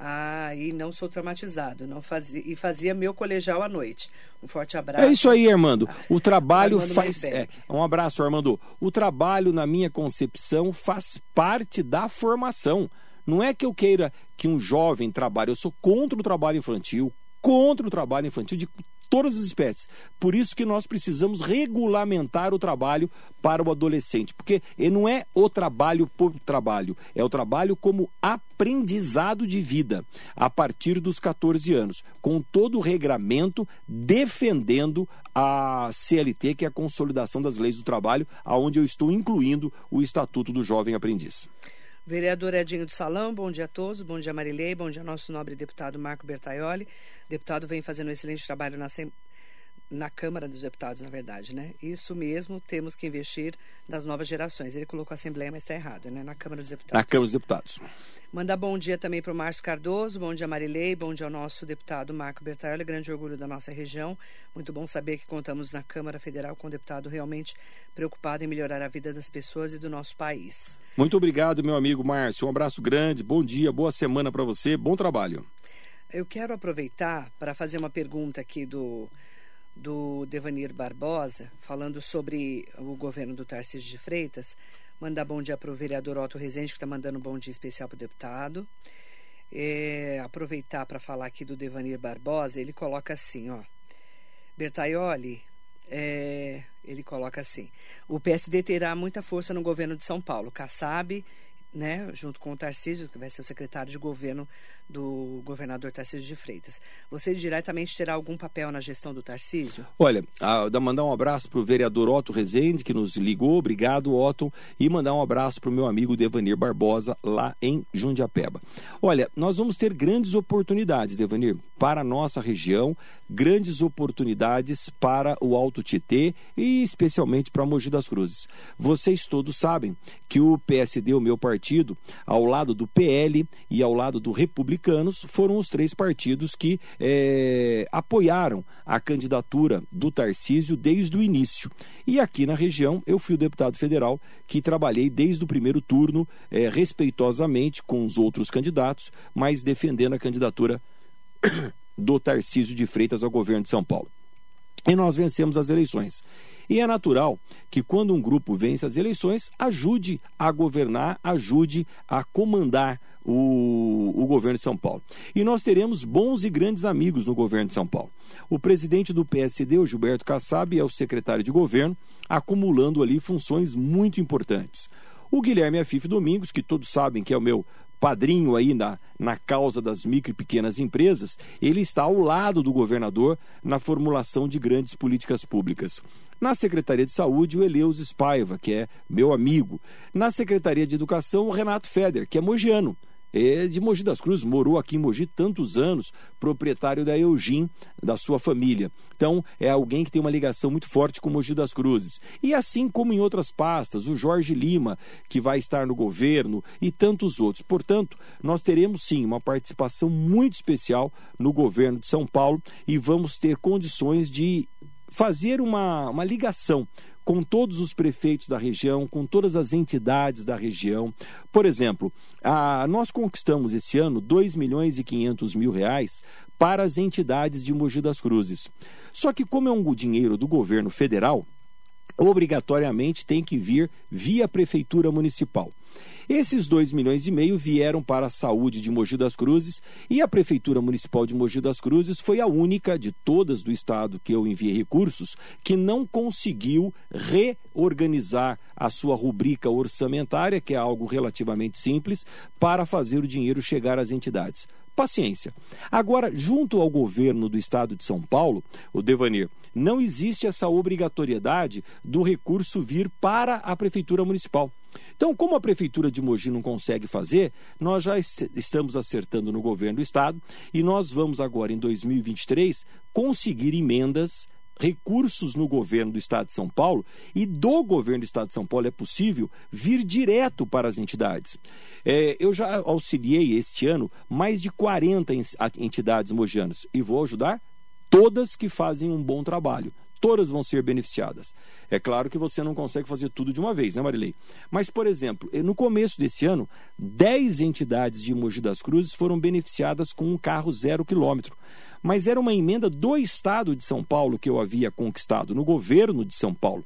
ah, e não sou traumatizado, não fazia, e fazia meu colegial à noite. Um forte abraço. É isso aí, Armando. O trabalho Armando faz... É, um abraço, Armando. O trabalho, na minha concepção, faz parte da formação. Não é que eu queira que um jovem trabalhe. Eu sou contra o trabalho infantil, contra o trabalho infantil de todas as espécies. Por isso que nós precisamos regulamentar o trabalho para o adolescente, porque ele não é o trabalho por trabalho, é o trabalho como aprendizado de vida, a partir dos quatorze anos, com todo o regramento, defendendo a C L T, que é a Consolidação das Leis do Trabalho, aonde eu estou incluindo o Estatuto do Jovem Aprendiz. Vereador Edinho do Salão, bom dia a todos, bom dia Marilei, bom dia nosso nobre deputado Marco Bertaioli. Deputado vem fazendo um excelente trabalho na, sem... na Câmara dos Deputados, na verdade, né? Isso mesmo, temos que investir nas novas gerações. Ele colocou a Assembleia, mas está errado, né? Na Câmara dos Deputados. Na Câmara dos Deputados. Mandar bom dia também para o Márcio Cardoso, bom dia Marilei, bom dia ao nosso deputado Marco Bertaioli, grande orgulho da nossa região. Muito bom saber que contamos na Câmara Federal com um deputado realmente preocupado em melhorar a vida das pessoas e do nosso país. Muito obrigado, meu amigo Márcio. Um abraço grande, bom dia, boa semana para você, bom trabalho. Eu quero aproveitar para fazer uma pergunta aqui do, do Devanir Barbosa, falando sobre o governo do Tarcísio de Freitas. Mandar bom dia para o vereador Otto Rezende, que está mandando um bom dia especial para o deputado. É, aproveitar para falar aqui do Devanir Barbosa, ele coloca assim, ó. Bertaioli... É, ele coloca assim: o P S D terá muita força no governo de São Paulo. Kassab né, junto com o Tarcísio, que vai ser o secretário de governo do governador Tarcísio de Freitas. Você diretamente terá algum papel na gestão do Tarcísio? Olha, a, da mandar um abraço para o vereador Otto Rezende, que nos ligou. Obrigado, Otto. E mandar um abraço para o meu amigo Devanir Barbosa, lá em Jundiapeba. Olha, nós vamos ter grandes oportunidades, Devanir, para a nossa região, grandes oportunidades para o Alto Tietê e especialmente para Mogi das Cruzes. Vocês todos sabem que o P S D, o meu partido, Partido, ao lado do P L e ao lado do Republicanos, foram os três partidos que é, apoiaram a candidatura do Tarcísio desde o início. E aqui na região eu fui o deputado federal que trabalhei desde o primeiro turno, é, respeitosamente com os outros candidatos, mas defendendo a candidatura do Tarcísio de Freitas ao governo de São Paulo. E nós vencemos as eleições. E é natural que quando um grupo vence as eleições, ajude a governar, ajude a comandar o, o governo de São Paulo. E nós teremos bons e grandes amigos no governo de São Paulo. O presidente do P S D, o Gilberto Kassab, é o secretário de governo, acumulando ali funções muito importantes. O Guilherme Afif Domingos, que todos sabem que é o meu padrinho aí na, na causa das micro e pequenas empresas, ele está ao lado do governador na formulação de grandes políticas públicas. Na Secretaria de Saúde, o Eleusis Espaiva, que é meu amigo. Na Secretaria de Educação, o Renato Feder, que é mogiano, é de Mogi das Cruzes, morou aqui em Mogi tantos anos, proprietário da Eugin, da sua família. Então, é alguém que tem uma ligação muito forte com Mogi das Cruzes. E assim como em outras pastas, o Jorge Lima, que vai estar no governo, e tantos outros. Portanto, nós teremos sim uma participação muito especial no governo de São Paulo e vamos ter condições de fazer uma, uma ligação com todos os prefeitos da região, com todas as entidades da região. Por exemplo, a, nós conquistamos esse ano dois milhões e quinhentos mil reais para as entidades de Mogi das Cruzes. Só que como é um dinheiro do governo federal, obrigatoriamente tem que vir via a prefeitura municipal. Esses dois milhões e meio vieram para a saúde de Mogi das Cruzes e a Prefeitura Municipal de Mogi das Cruzes foi a única de todas do estado que eu enviei recursos que não conseguiu reorganizar a sua rubrica orçamentária, que é algo relativamente simples, para fazer o dinheiro chegar às entidades. Paciência. Agora, junto ao governo do estado de São Paulo, o Devanir, não existe essa obrigatoriedade do recurso vir para a Prefeitura Municipal. Então, como a Prefeitura de Mogi não consegue fazer, nós já estamos acertando no governo do estado e nós vamos agora, em dois mil e vinte e três, conseguir emendas, recursos no governo do estado de São Paulo e do governo do estado de São Paulo é possível vir direto para as entidades. É, eu já auxiliei este ano mais de quarenta entidades mogianas e vou ajudar todas que fazem um bom trabalho. Todas vão ser beneficiadas. É claro que você não consegue fazer tudo de uma vez, né, Marilene? Mas, por exemplo, no começo desse ano, dez entidades de Mogi das Cruzes foram beneficiadas com um carro zero quilômetro. Mas era uma emenda do Estado de São Paulo que eu havia conquistado, no governo de São Paulo.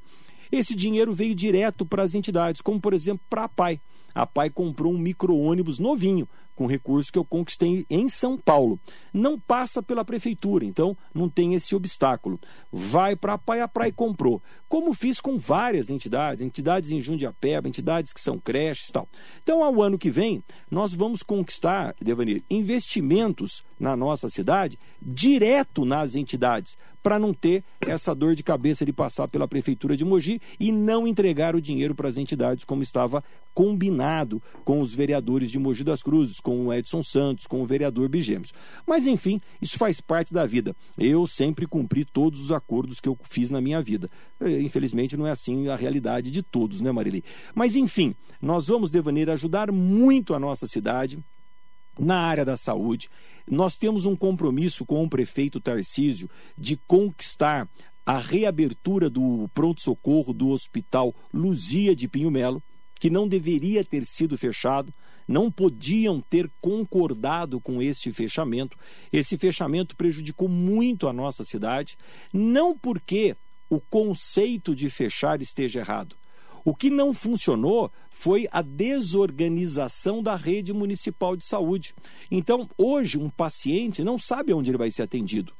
Esse dinheiro veio direto para as entidades, como, por exemplo, para a P A I. A P A I comprou um micro-ônibus novinho, com recurso que eu conquistei em São Paulo. Não passa pela prefeitura, então não tem esse obstáculo. Vai para a P A I, a P A I comprou. Como fiz com várias entidades, entidades em Jundiapeba, entidades que são creches e tal. Então, ao ano que vem, nós vamos conquistar, Devanir, investimentos na nossa cidade, direto nas entidades, para não ter essa dor de cabeça de passar pela prefeitura de Mogi e não entregar o dinheiro para as entidades, como estava combinado com os vereadores de Mogi das Cruzes, com o Edson Santos, com o vereador Bigêmeos. Mas, enfim, isso faz parte da vida. Eu sempre cumpri todos os acordos que eu fiz na minha vida. Infelizmente, não é assim a realidade de todos, né, Marilene? Mas, enfim, nós vamos, Devanir, ajudar muito a nossa cidade na área da saúde. Nós temos um compromisso com o prefeito Tarcísio de conquistar a reabertura do pronto-socorro do hospital Luzia de Pinho Melo, que não deveria ter sido fechado, não podiam ter concordado com este fechamento. Esse fechamento prejudicou muito a nossa cidade, não porque o conceito de fechar esteja errado. O que não funcionou foi a desorganização da rede municipal de saúde. Então, hoje, um paciente não sabe onde ele vai ser atendido.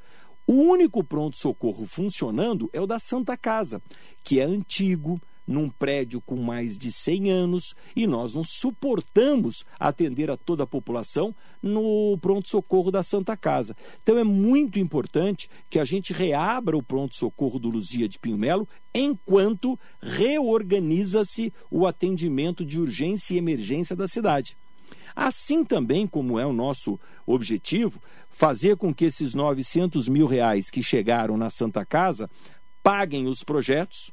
O único pronto-socorro funcionando é o da Santa Casa, que é antigo, num prédio com mais de cem anos e nós não suportamos atender a toda a população no pronto-socorro da Santa Casa. Então é muito importante que a gente reabra o pronto-socorro do Luzia de Pinho Melo enquanto reorganiza-se o atendimento de urgência e emergência da cidade. Assim também, como é o nosso objetivo, fazer com que esses novecentos mil reais que chegaram na Santa Casa paguem os projetos,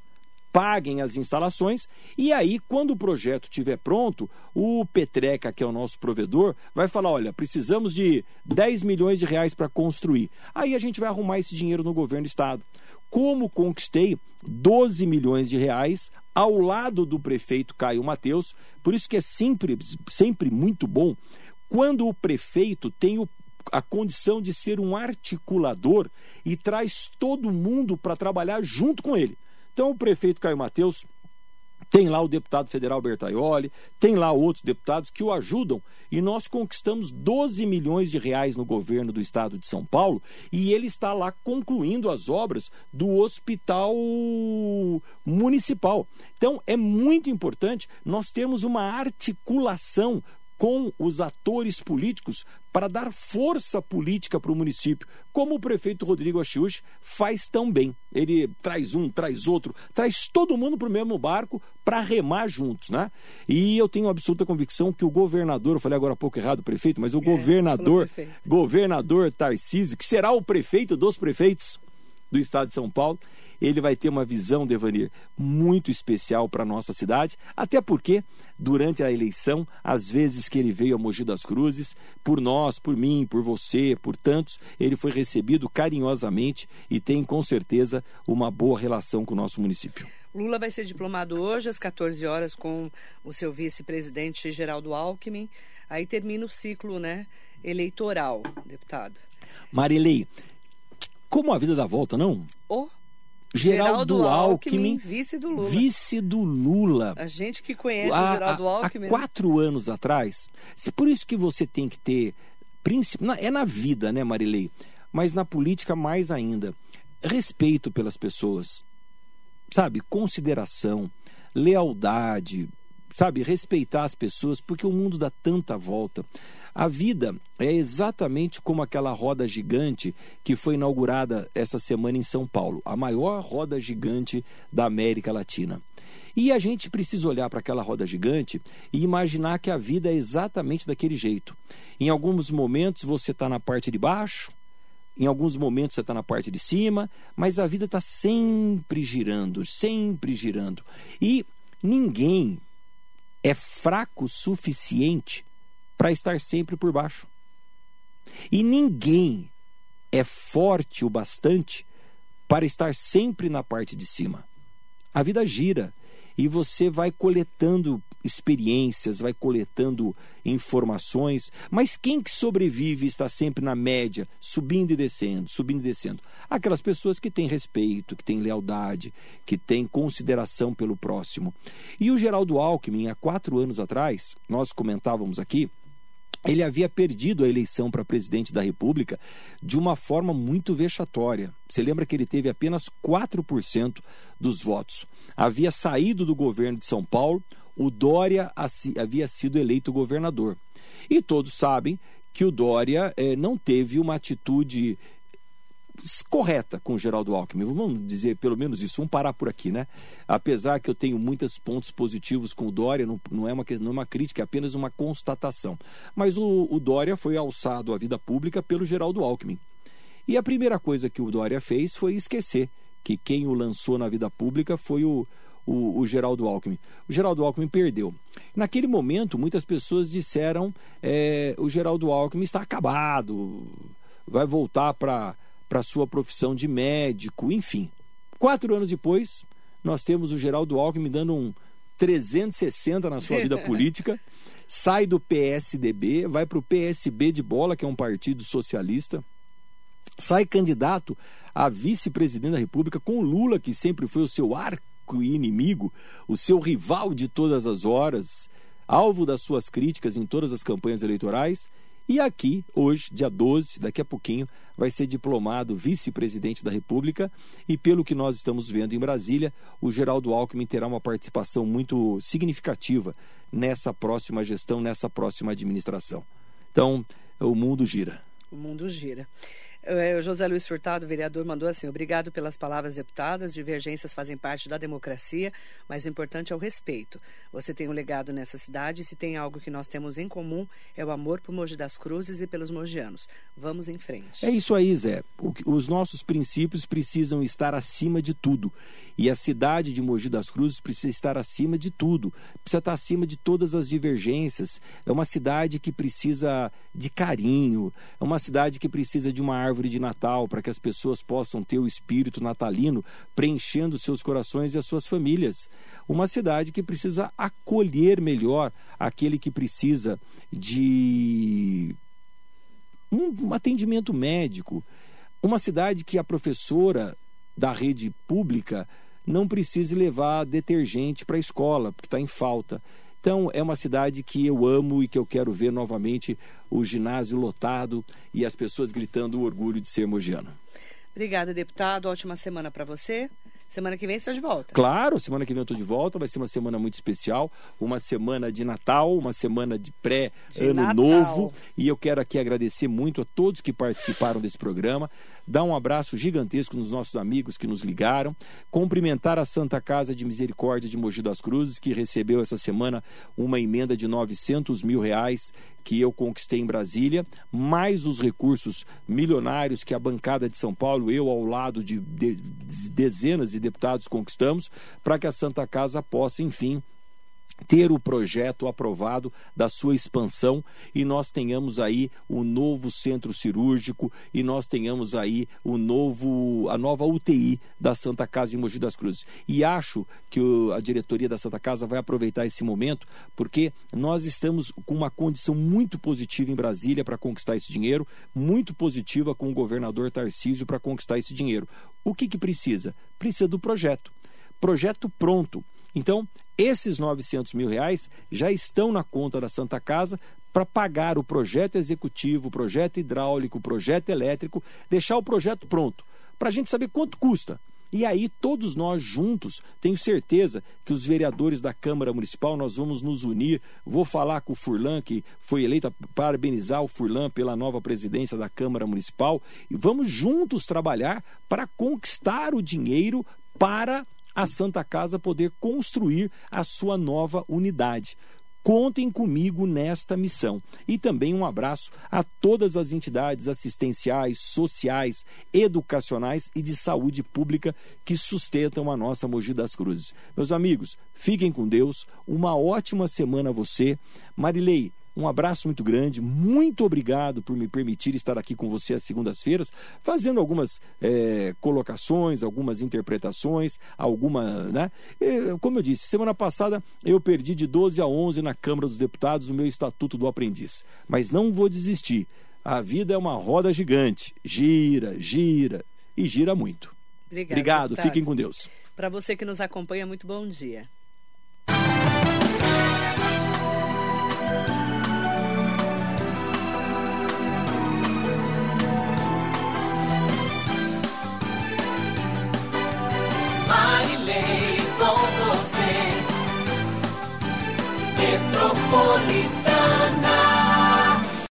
paguem as instalações, e aí, quando o projeto estiver pronto, o Petreca, que é o nosso provedor, vai falar: olha, precisamos de dez milhões de reais para construir. Aí a gente vai arrumar esse dinheiro no governo do estado. Como conquistei doze milhões de reais ao lado do prefeito Caio Mateus. Por isso que é sempre, sempre muito bom quando o prefeito tem o a condição de ser um articulador e traz todo mundo para trabalhar junto com ele. Então o prefeito Caio Mateus tem lá o deputado federal Bertaioli, tem lá outros deputados que o ajudam, e nós conquistamos doze milhões de reais no governo do estado de São Paulo, e ele está lá concluindo as obras do hospital municipal. Então é muito importante nós termos uma articulação com os atores políticos para dar força política para o município, como o prefeito Rodrigo Ashiuchi faz tão bem. Ele traz um, traz outro, traz todo mundo para o mesmo barco para remar juntos, né? E eu tenho absoluta convicção que o governador, eu falei agora há pouco errado, prefeito, mas o é, governador, governador Tarcísio, que será o prefeito dos prefeitos do estado de São Paulo, ele vai ter uma visão, Devanir, muito especial para a nossa cidade, até porque, durante a eleição, às vezes que ele veio a Mogi das Cruzes, por nós, por mim, por você, por tantos, ele foi recebido carinhosamente e tem, com certeza, uma boa relação com o nosso município. Lula vai ser diplomado hoje, às quatorze horas, com o seu vice-presidente Geraldo Alckmin. Aí termina o ciclo, né, eleitoral, deputado. Marilene, como a vida dá volta, não? Oh. Geraldo, Geraldo Alckmin, Alckmin, vice do Lula. Vice do Lula. A gente que conhece a, o Geraldo Alckmin. Há quatro anos atrás, se por isso que você tem que ter, é na vida, né, Marilei? Mas na política mais ainda, respeito pelas pessoas, sabe? Consideração, lealdade, sabe? Respeitar as pessoas, porque o mundo dá tanta volta. A vida é exatamente como aquela roda gigante que foi inaugurada essa semana em São Paulo, a maior roda gigante da América Latina. E a gente precisa olhar para aquela roda gigante e imaginar que a vida é exatamente daquele jeito. Em alguns momentos você está na parte de baixo, em alguns momentos você está na parte de cima, mas a vida está sempre girando, sempre girando. E ninguém é fraco o suficiente para estar sempre por baixo. E ninguém é forte o bastante para estar sempre na parte de cima. A vida gira e você vai coletando experiências, vai coletando informações, mas quem que sobrevive e está sempre na média, subindo e descendo, subindo e descendo? Aquelas pessoas que têm respeito, que têm lealdade, que têm consideração pelo próximo. E o Geraldo Alckmin, há quatro anos atrás, nós comentávamos aqui, ele havia perdido a eleição para presidente da República de uma forma muito vexatória. Você lembra que ele teve apenas quatro por cento dos votos. Havia saído do governo de São Paulo, o Dória havia sido eleito governador. E todos sabem que o Dória eh, não teve uma atitude correta com o Geraldo Alckmin, vamos dizer pelo menos isso, vamos parar por aqui, né? Apesar que eu tenho muitos pontos positivos com o Dória, não, não, é, uma, não é uma crítica, é apenas uma constatação, mas o, o Dória foi alçado à vida pública pelo Geraldo Alckmin, e a primeira coisa que o Dória fez foi esquecer que quem o lançou na vida pública foi o, o, o Geraldo Alckmin. O Geraldo Alckmin perdeu. Naquele momento, muitas pessoas disseram é, o Geraldo Alckmin está acabado, vai voltar para para sua profissão de médico, enfim. Quatro anos depois, nós temos o Geraldo Alckmin dando um trezentos e sessenta na sua vida política, sai do P S D B, vai para o P S B de bola, que é um partido socialista, sai candidato a vice-presidente da República com Lula, que sempre foi o seu arco-inimigo, o seu rival de todas as horas, alvo das suas críticas em todas as campanhas eleitorais, E aqui, hoje, dia doze, daqui a pouquinho, vai ser diplomado vice-presidente da República e, pelo que nós estamos vendo em Brasília, o Geraldo Alckmin terá uma participação muito significativa nessa próxima gestão, nessa próxima administração. Então, o mundo gira. O mundo gira. O José Luiz Furtado, vereador, mandou assim: obrigado pelas palavras, deputadas. Divergências fazem parte da democracia, mas o importante é o respeito. Você tem um legado nessa cidade, e se tem algo que nós temos em comum é o amor por Mogi das Cruzes e pelos mogianos. Vamos em frente. É isso aí, Zé. Os nossos princípios precisam estar acima de tudo. E a cidade de Mogi das Cruzes precisa estar acima de tudo. Precisa estar acima de todas as divergências. É uma cidade que precisa de carinho. É uma cidade que precisa de uma árvore de Natal, para que as pessoas possam ter o espírito natalino preenchendo seus corações e as suas famílias. Uma cidade que precisa acolher melhor aquele que precisa de um atendimento médico. Uma cidade que a professora da rede pública não precise levar detergente para a escola, porque está em falta. Então, é uma cidade que eu amo e que eu quero ver novamente o ginásio lotado e as pessoas gritando o orgulho de ser mogiana. Obrigada, deputado. Ótima semana para você. Semana que vem você está de volta. Claro, semana que vem eu estou de volta. Vai ser uma semana muito especial, uma semana de Natal, uma semana de pré-ano novo. E eu quero aqui agradecer muito a todos que participaram desse programa. Dar um abraço gigantesco nos nossos amigos que nos ligaram. Cumprimentar a Santa Casa de Misericórdia de Mogi das Cruzes, que recebeu essa semana uma emenda de novecentos mil reais que eu conquistei em Brasília, mais os recursos milionários que a bancada de São Paulo, eu ao lado de dezenas de deputados conquistamos, para que a Santa Casa possa, enfim, ter o projeto aprovado da sua expansão e nós tenhamos aí o novo centro cirúrgico e nós tenhamos aí o novo, a nova U T I da Santa Casa de Mogi das Cruzes. E acho que o, a diretoria da Santa Casa vai aproveitar esse momento, porque nós estamos com uma condição muito positiva em Brasília para conquistar esse dinheiro, muito positiva com o governador Tarcísio para conquistar esse dinheiro. O que que precisa? Precisa do projeto. Projeto pronto. Então, esses novecentos mil reais já estão na conta da Santa Casa para pagar o projeto executivo, o projeto hidráulico, o projeto elétrico, deixar o projeto pronto, para a gente saber quanto custa. E aí, todos nós juntos, tenho certeza que os vereadores da Câmara Municipal, nós vamos nos unir. Vou falar com o Furlan, que foi eleito, parabenizar o Furlan pela nova presidência da Câmara Municipal. E vamos juntos trabalhar para conquistar o dinheiro para a Santa Casa poder construir a sua nova unidade. Contem comigo nesta missão. E também um abraço a todas as entidades assistenciais, sociais, educacionais e de saúde pública que sustentam a nossa Mogi das Cruzes. Meus amigos, fiquem com Deus. Uma ótima semana a você. Marilei, um abraço muito grande, muito obrigado por me permitir estar aqui com você às segundas-feiras, fazendo algumas é, colocações, algumas interpretações, alguma, né? Como eu disse, semana passada eu perdi de doze a onze na Câmara dos Deputados o meu Estatuto do Aprendiz, mas não vou desistir. A vida é uma roda gigante, gira, gira e gira muito. Obrigado, obrigado, fiquem com Deus. Para você que nos acompanha, muito bom dia. Marilei, com você, Metropolitana.